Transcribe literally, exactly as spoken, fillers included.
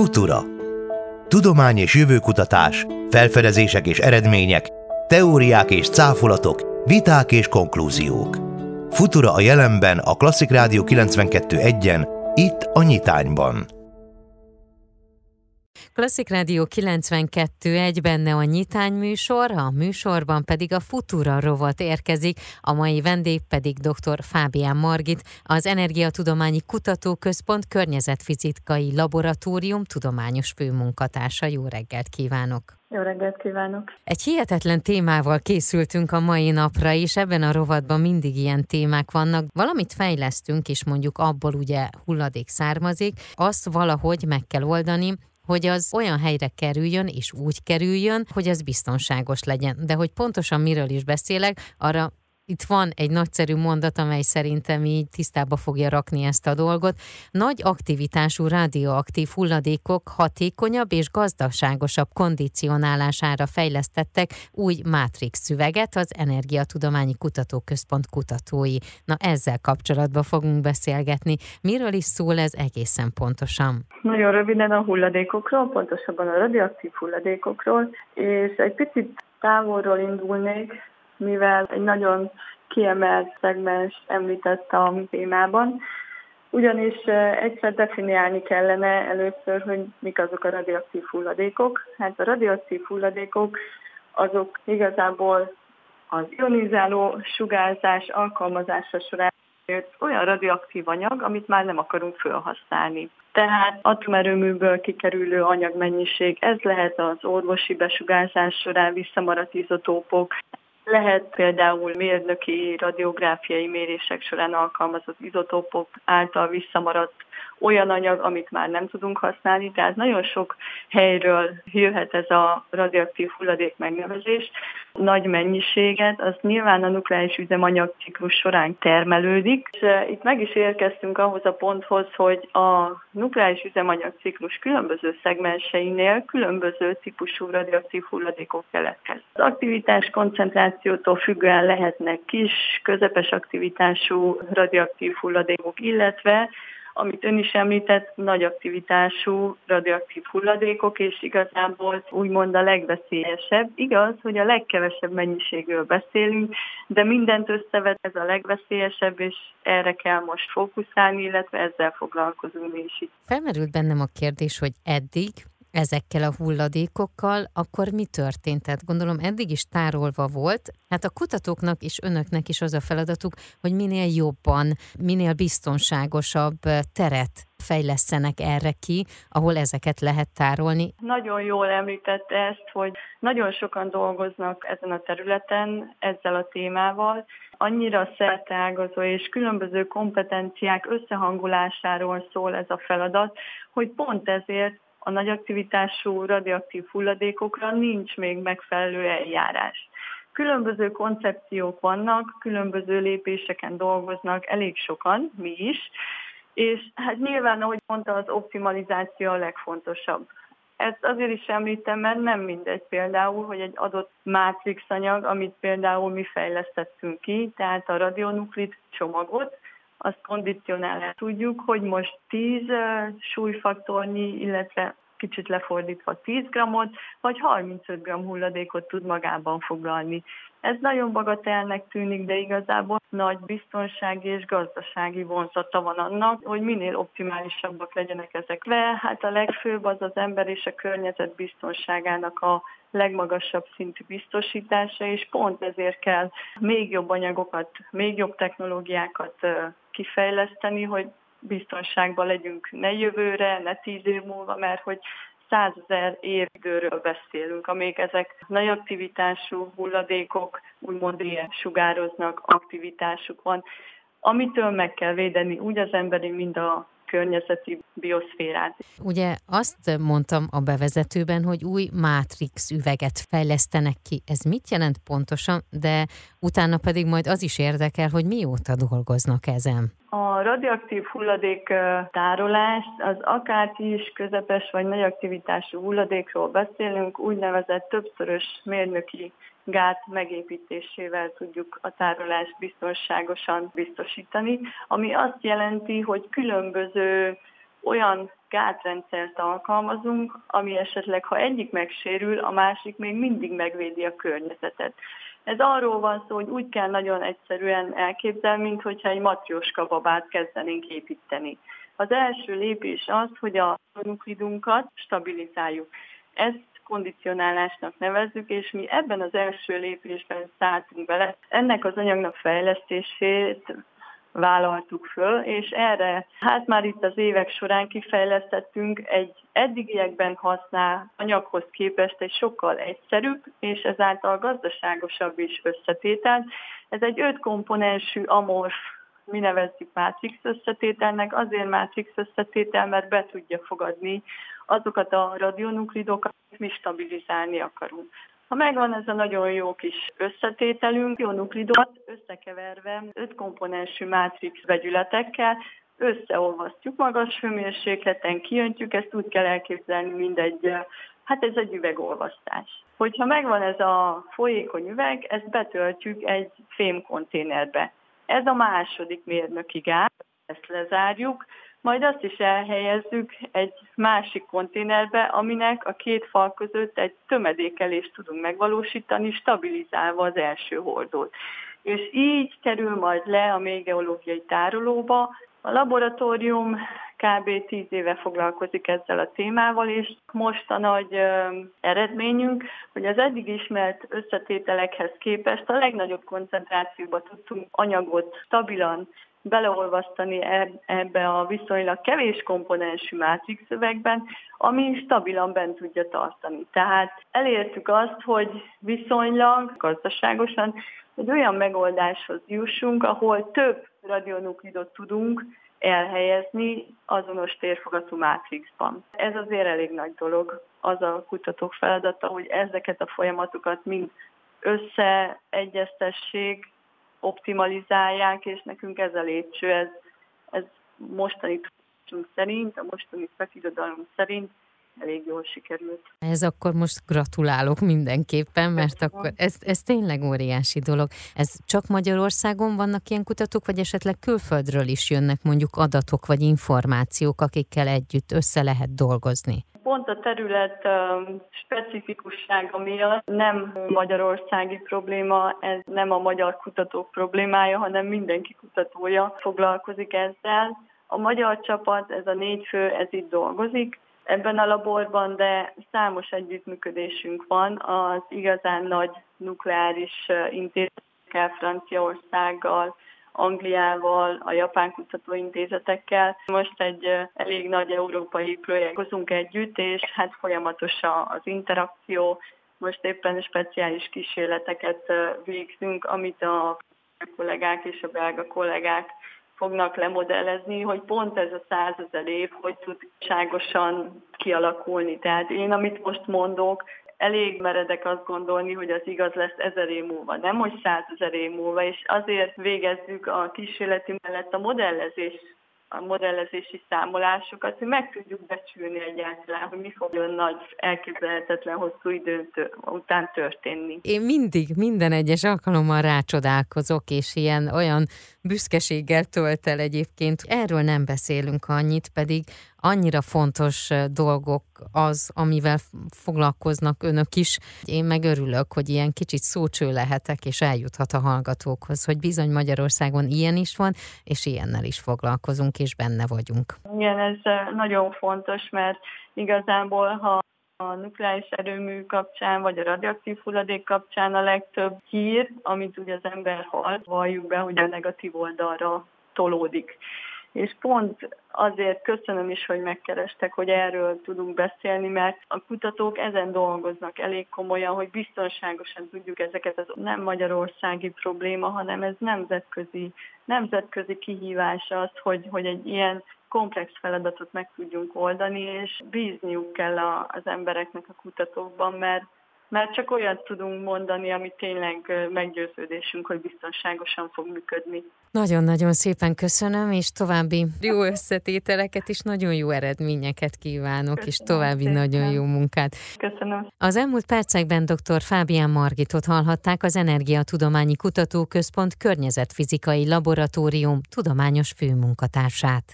Futura. Tudomány és jövőkutatás, felfedezések és eredmények, teóriák és cáfolatok, viták és konklúziók. Futura a jelenben a Klasszik Rádió kilencvenkettő egyen, itt a Nyitányban. Klasszik Rádió kilencvenkettő egy, benne a Nyitány műsor, a műsorban pedig a Futura rovat érkezik, a mai vendég pedig dr. Fábián Margit, az Energiatudományi Kutatóközpont környezetfizikai laboratórium tudományos főmunkatársa. Jó reggelt kívánok! Jó reggelt kívánok! Egy hihetetlen témával készültünk a mai napra is, ebben a rovatban mindig ilyen témák vannak. Valamit fejlesztünk, és mondjuk abból ugye hulladék származik, azt valahogy meg kell oldani, hogy az olyan helyre kerüljön, és úgy kerüljön, hogy ez biztonságos legyen. De hogy pontosan miről is beszélek, arra itt van egy nagyszerű mondat, amely szerintem így tisztába fogja rakni ezt a dolgot. Nagy aktivitású rádióaktív hulladékok hatékonyabb és gazdaságosabb kondicionálására fejlesztettek új mátrix szüveget az Energiatudományi Kutatóközpont kutatói. Na, ezzel kapcsolatban fogunk beszélgetni. Miről is szól ez egészen pontosan? Nagyon röviden a hulladékokról, pontosabban a radioaktív hulladékokról, és egy picit távolról indulnék, mivel egy nagyon kiemelt szegmens említett a témában, ugyanis egyszer definiálni kellene először, hogy mik azok a radioaktív hulladékok. Hát a radioaktív hulladékok azok igazából az ionizáló sugárzás alkalmazása során jött olyan radioaktív anyag, amit már nem akarunk felhasználni. Tehát atomerőműből kikerülő anyagmennyiség, ez lehet az orvosi besugárzás során visszamaradt izotópok, lehet például mérnöki, radiográfiai mérések során alkalmazott izotópok által visszamaradt olyan anyag, amit már nem tudunk használni, tehát nagyon sok helyről jöhet ez a radioaktív hulladék megnevezés. Nagy mennyiséget, az nyilván a nukleáris üzemanyagciklus során termelődik, és itt meg is érkeztünk ahhoz a ponthoz, hogy a nukleáris üzemanyagciklus különböző szegmenseinél különböző típusú radioaktív hulladékok keletkeznek. Az aktivitás koncentrációtól függően lehetnek kis, közepes aktivitású radioaktív hulladékok, illetve amit ön is említett, nagy aktivitású radioaktív hulladékok, és igazából úgymond a legveszélyesebb. Igaz, hogy a legkevesebb mennyiségről beszélünk, de mindent összevet, ez a legveszélyesebb, és erre kell most fókuszálni, illetve ezzel foglalkozunk mi is itt. Felmerült bennem a kérdés, hogy eddig ezekkel a hulladékokkal akkor mi történt? Tehát gondolom eddig is tárolva volt, hát a kutatóknak és önöknek is az a feladatuk, hogy minél jobban, minél biztonságosabb teret fejlesztenek erre ki, ahol ezeket lehet tárolni. Nagyon jól említette ezt, hogy nagyon sokan dolgoznak ezen a területen, ezzel a témával. Annyira szerteágazó és különböző kompetenciák összehangolásáról szól ez a feladat, hogy pont ezért a nagy aktivitású radioaktív hulladékokra nincs még megfelelő eljárás. Különböző koncepciók vannak, különböző lépéseken dolgoznak elég sokan, mi is, és hát nyilván, ahogy mondta, az optimalizáció a legfontosabb. Ezt azért is említem, mert nem mindegy például, hogy egy adott mátrixanyag, amit például mi fejlesztettünk ki, tehát a radionuklit csomagot, azt kondicionálni tudjuk, hogy most tíz súlyfaktornyi, illetve kicsit lefordítva tíz grammot, vagy harmincöt gramm hulladékot tud magában foglalni. Ez nagyon bagatelnek tűnik, de igazából nagy biztonsági és gazdasági vonzata van annak, hogy minél optimálisabbak legyenek ezek. De hát a legfőbb az az ember és a környezet biztonságának a legmagasabb szintű biztosítása, és pont ezért kell még jobb anyagokat, még jobb technológiákat kifejleszteni, hogy biztonságban legyünk ne jövőre, ne tíz év múlva, mert hogy százezer év időről beszélünk, amíg ezek nagy aktivitású hulladékok úgymond ilyen sugároznak, aktivitásuk van, amitől meg kell védeni úgy az emberi, mind a környezeti bioszférát. Ugye azt mondtam a bevezetőben, hogy új mátrix üveget fejlesztenek ki. Ez mit jelent pontosan, de utána pedig majd az is érdekel, hogy mióta dolgoznak ezen. A radioaktív hulladék tárolást, az akár kis, közepes vagy nagy aktivitású hulladékról beszélünk, úgynevezett többszörös mérnöki gát megépítésével tudjuk a tárolást biztonságosan biztosítani, ami azt jelenti, hogy különböző olyan gátrendszert alkalmazunk, ami esetleg, ha egyik megsérül, a másik még mindig megvédi a környezetet. Ez arról van szó, hogy úgy kell nagyon egyszerűen elképzelni, mint hogyha egy matrioska babát kezdenénk építeni. Az első lépés az, hogy a nuklidunkat stabilizáljuk. Ezt kondicionálásnak nevezzük, és mi ebben az első lépésben szálltunk bele. Ennek az anyagnak fejlesztését vállaltuk föl, és erre hát már itt az évek során kifejlesztettünk egy eddigiekben használt anyaghoz képest egy sokkal egyszerűbb, és ezáltal gazdaságosabb is összetételt. Ez egy ötkomponensű amorf, mi nevezzük mátrix összetételnek, azért mátrix összetétel, mert be tudja fogadni azokat a radionuklidokat, amit mi stabilizálni akarunk. Ha megvan ez a nagyon jó kis összetételünk, radionuklidot összekeverve ötkomponensű mátrix vegyületekkel, összeolvasztjuk magas hőmérsékleten, kiöntjük, ezt úgy kell elképzelni, mindegy, hát ez egy üvegolvasztás. Hogyha megvan ez a folyékony üveg, ezt betöltjük egy fémkonténerbe. Ez a második mérnöki gát, ezt lezárjuk, majd azt is elhelyezzük egy másik konténerbe, aminek a két fal között egy tömedékelést tudunk megvalósítani, stabilizálva az első hordót. És így kerül majd le a mély geológiai tárolóba. A laboratórium kb. tíz éve foglalkozik ezzel a témával, és most a nagy ö, eredményünk, hogy az eddig ismert összetételekhez képest a legnagyobb koncentrációba tudtunk anyagot stabilan beleolvasztani ebbe a viszonylag kevés komponensű mátrixövegben, ami stabilan bent tudja tartani. Tehát elértük azt, hogy viszonylag gazdaságosan egy olyan megoldáshoz jussunk, ahol több radionuklidot tudunk elhelyezni azonos térfogatú mátrixban. Ez azért elég nagy dolog, az a kutatók feladata, hogy ezeket a folyamatokat mind összeegyeztessék, optimalizálják, és nekünk ez a lépcső, ez, ez mostani tudásunk szerint, a mostani szakirodalom szerint elég jól sikerült. Ez akkor most gratulálok mindenképpen, mert akkor ez, ez tényleg óriási dolog. Ez csak Magyarországon vannak ilyen kutatók, vagy esetleg külföldről is jönnek mondjuk adatok vagy információk, akikkel együtt össze lehet dolgozni? Pont a terület specifikussága miatt nem magyarországi probléma, ez nem a magyar kutatók problémája, hanem mindenki kutatója foglalkozik ezzel. A magyar csapat, ez a négy fő, ez itt dolgozik ebben a laborban, de számos együttműködésünk van az igazán nagy nukleáris intézetekkel, Franciaországgal, Angliával, a japán kutatóintézetekkel. Most egy elég nagy európai projekt hozunk együtt, és hát folyamatos az interakció. Most éppen speciális kísérleteket végzünk, amit a kollégák és a belga kollégák fognak lemodellezni, hogy pont ez a százezer év, hogy tud ságosan kialakulni. Tehát én, amit most mondok, elég meredek azt gondolni, hogy az igaz lesz ezer év múlva, nem hogy százezer év múlva, és azért végezzük a kísérleti mellett a modellezés, a modellezési számolásokat, hogy meg tudjuk becsülni egyáltalán, hogy mi fog olyan nagy, elképzelhetetlen hosszú idő után történni. Én mindig, minden egyes alkalommal rácsodálkozok, és ilyen olyan büszkeséggel tölt el egyébként. Erről nem beszélünk annyit, pedig annyira fontos dolgok az, amivel foglalkoznak önök is. Én meg örülök, hogy ilyen kicsit szócső lehetek, és eljuthat a hallgatókhoz, hogy bizony Magyarországon ilyen is van, és ilyennel is foglalkozunk, és benne vagyunk. Igen, ez nagyon fontos, mert igazából, ha a nukleáris erőmű kapcsán, vagy a radioaktív hulladék kapcsán a legtöbb hír, amit ugye az ember hall, valljuk be, hogy a negatív oldalra tolódik. És pont azért köszönöm is, hogy megkerestek, hogy erről tudunk beszélni, mert a kutatók ezen dolgoznak elég komolyan, hogy biztonságosan tudjuk ezeket. Ez nem magyarországi probléma, hanem ez nemzetközi, nemzetközi kihívás az, hogy, hogy egy ilyen komplex feladatot meg tudjunk oldani, és bízniuk kell a, az embereknek a kutatókban, mert Mert csak olyat tudunk mondani, ami tényleg meggyőződésünk, hogy biztonságosan fog működni. Nagyon-nagyon szépen köszönöm, és további jó összetételeket, és nagyon jó eredményeket kívánok, köszönöm, és további szépen. Nagyon jó munkát. Köszönöm. Az elmúlt percekben dr. Fábián Margitot hallhatták, az Energiatudományi Kutatóközpont Környezetfizikai Laboratórium tudományos főmunkatársát.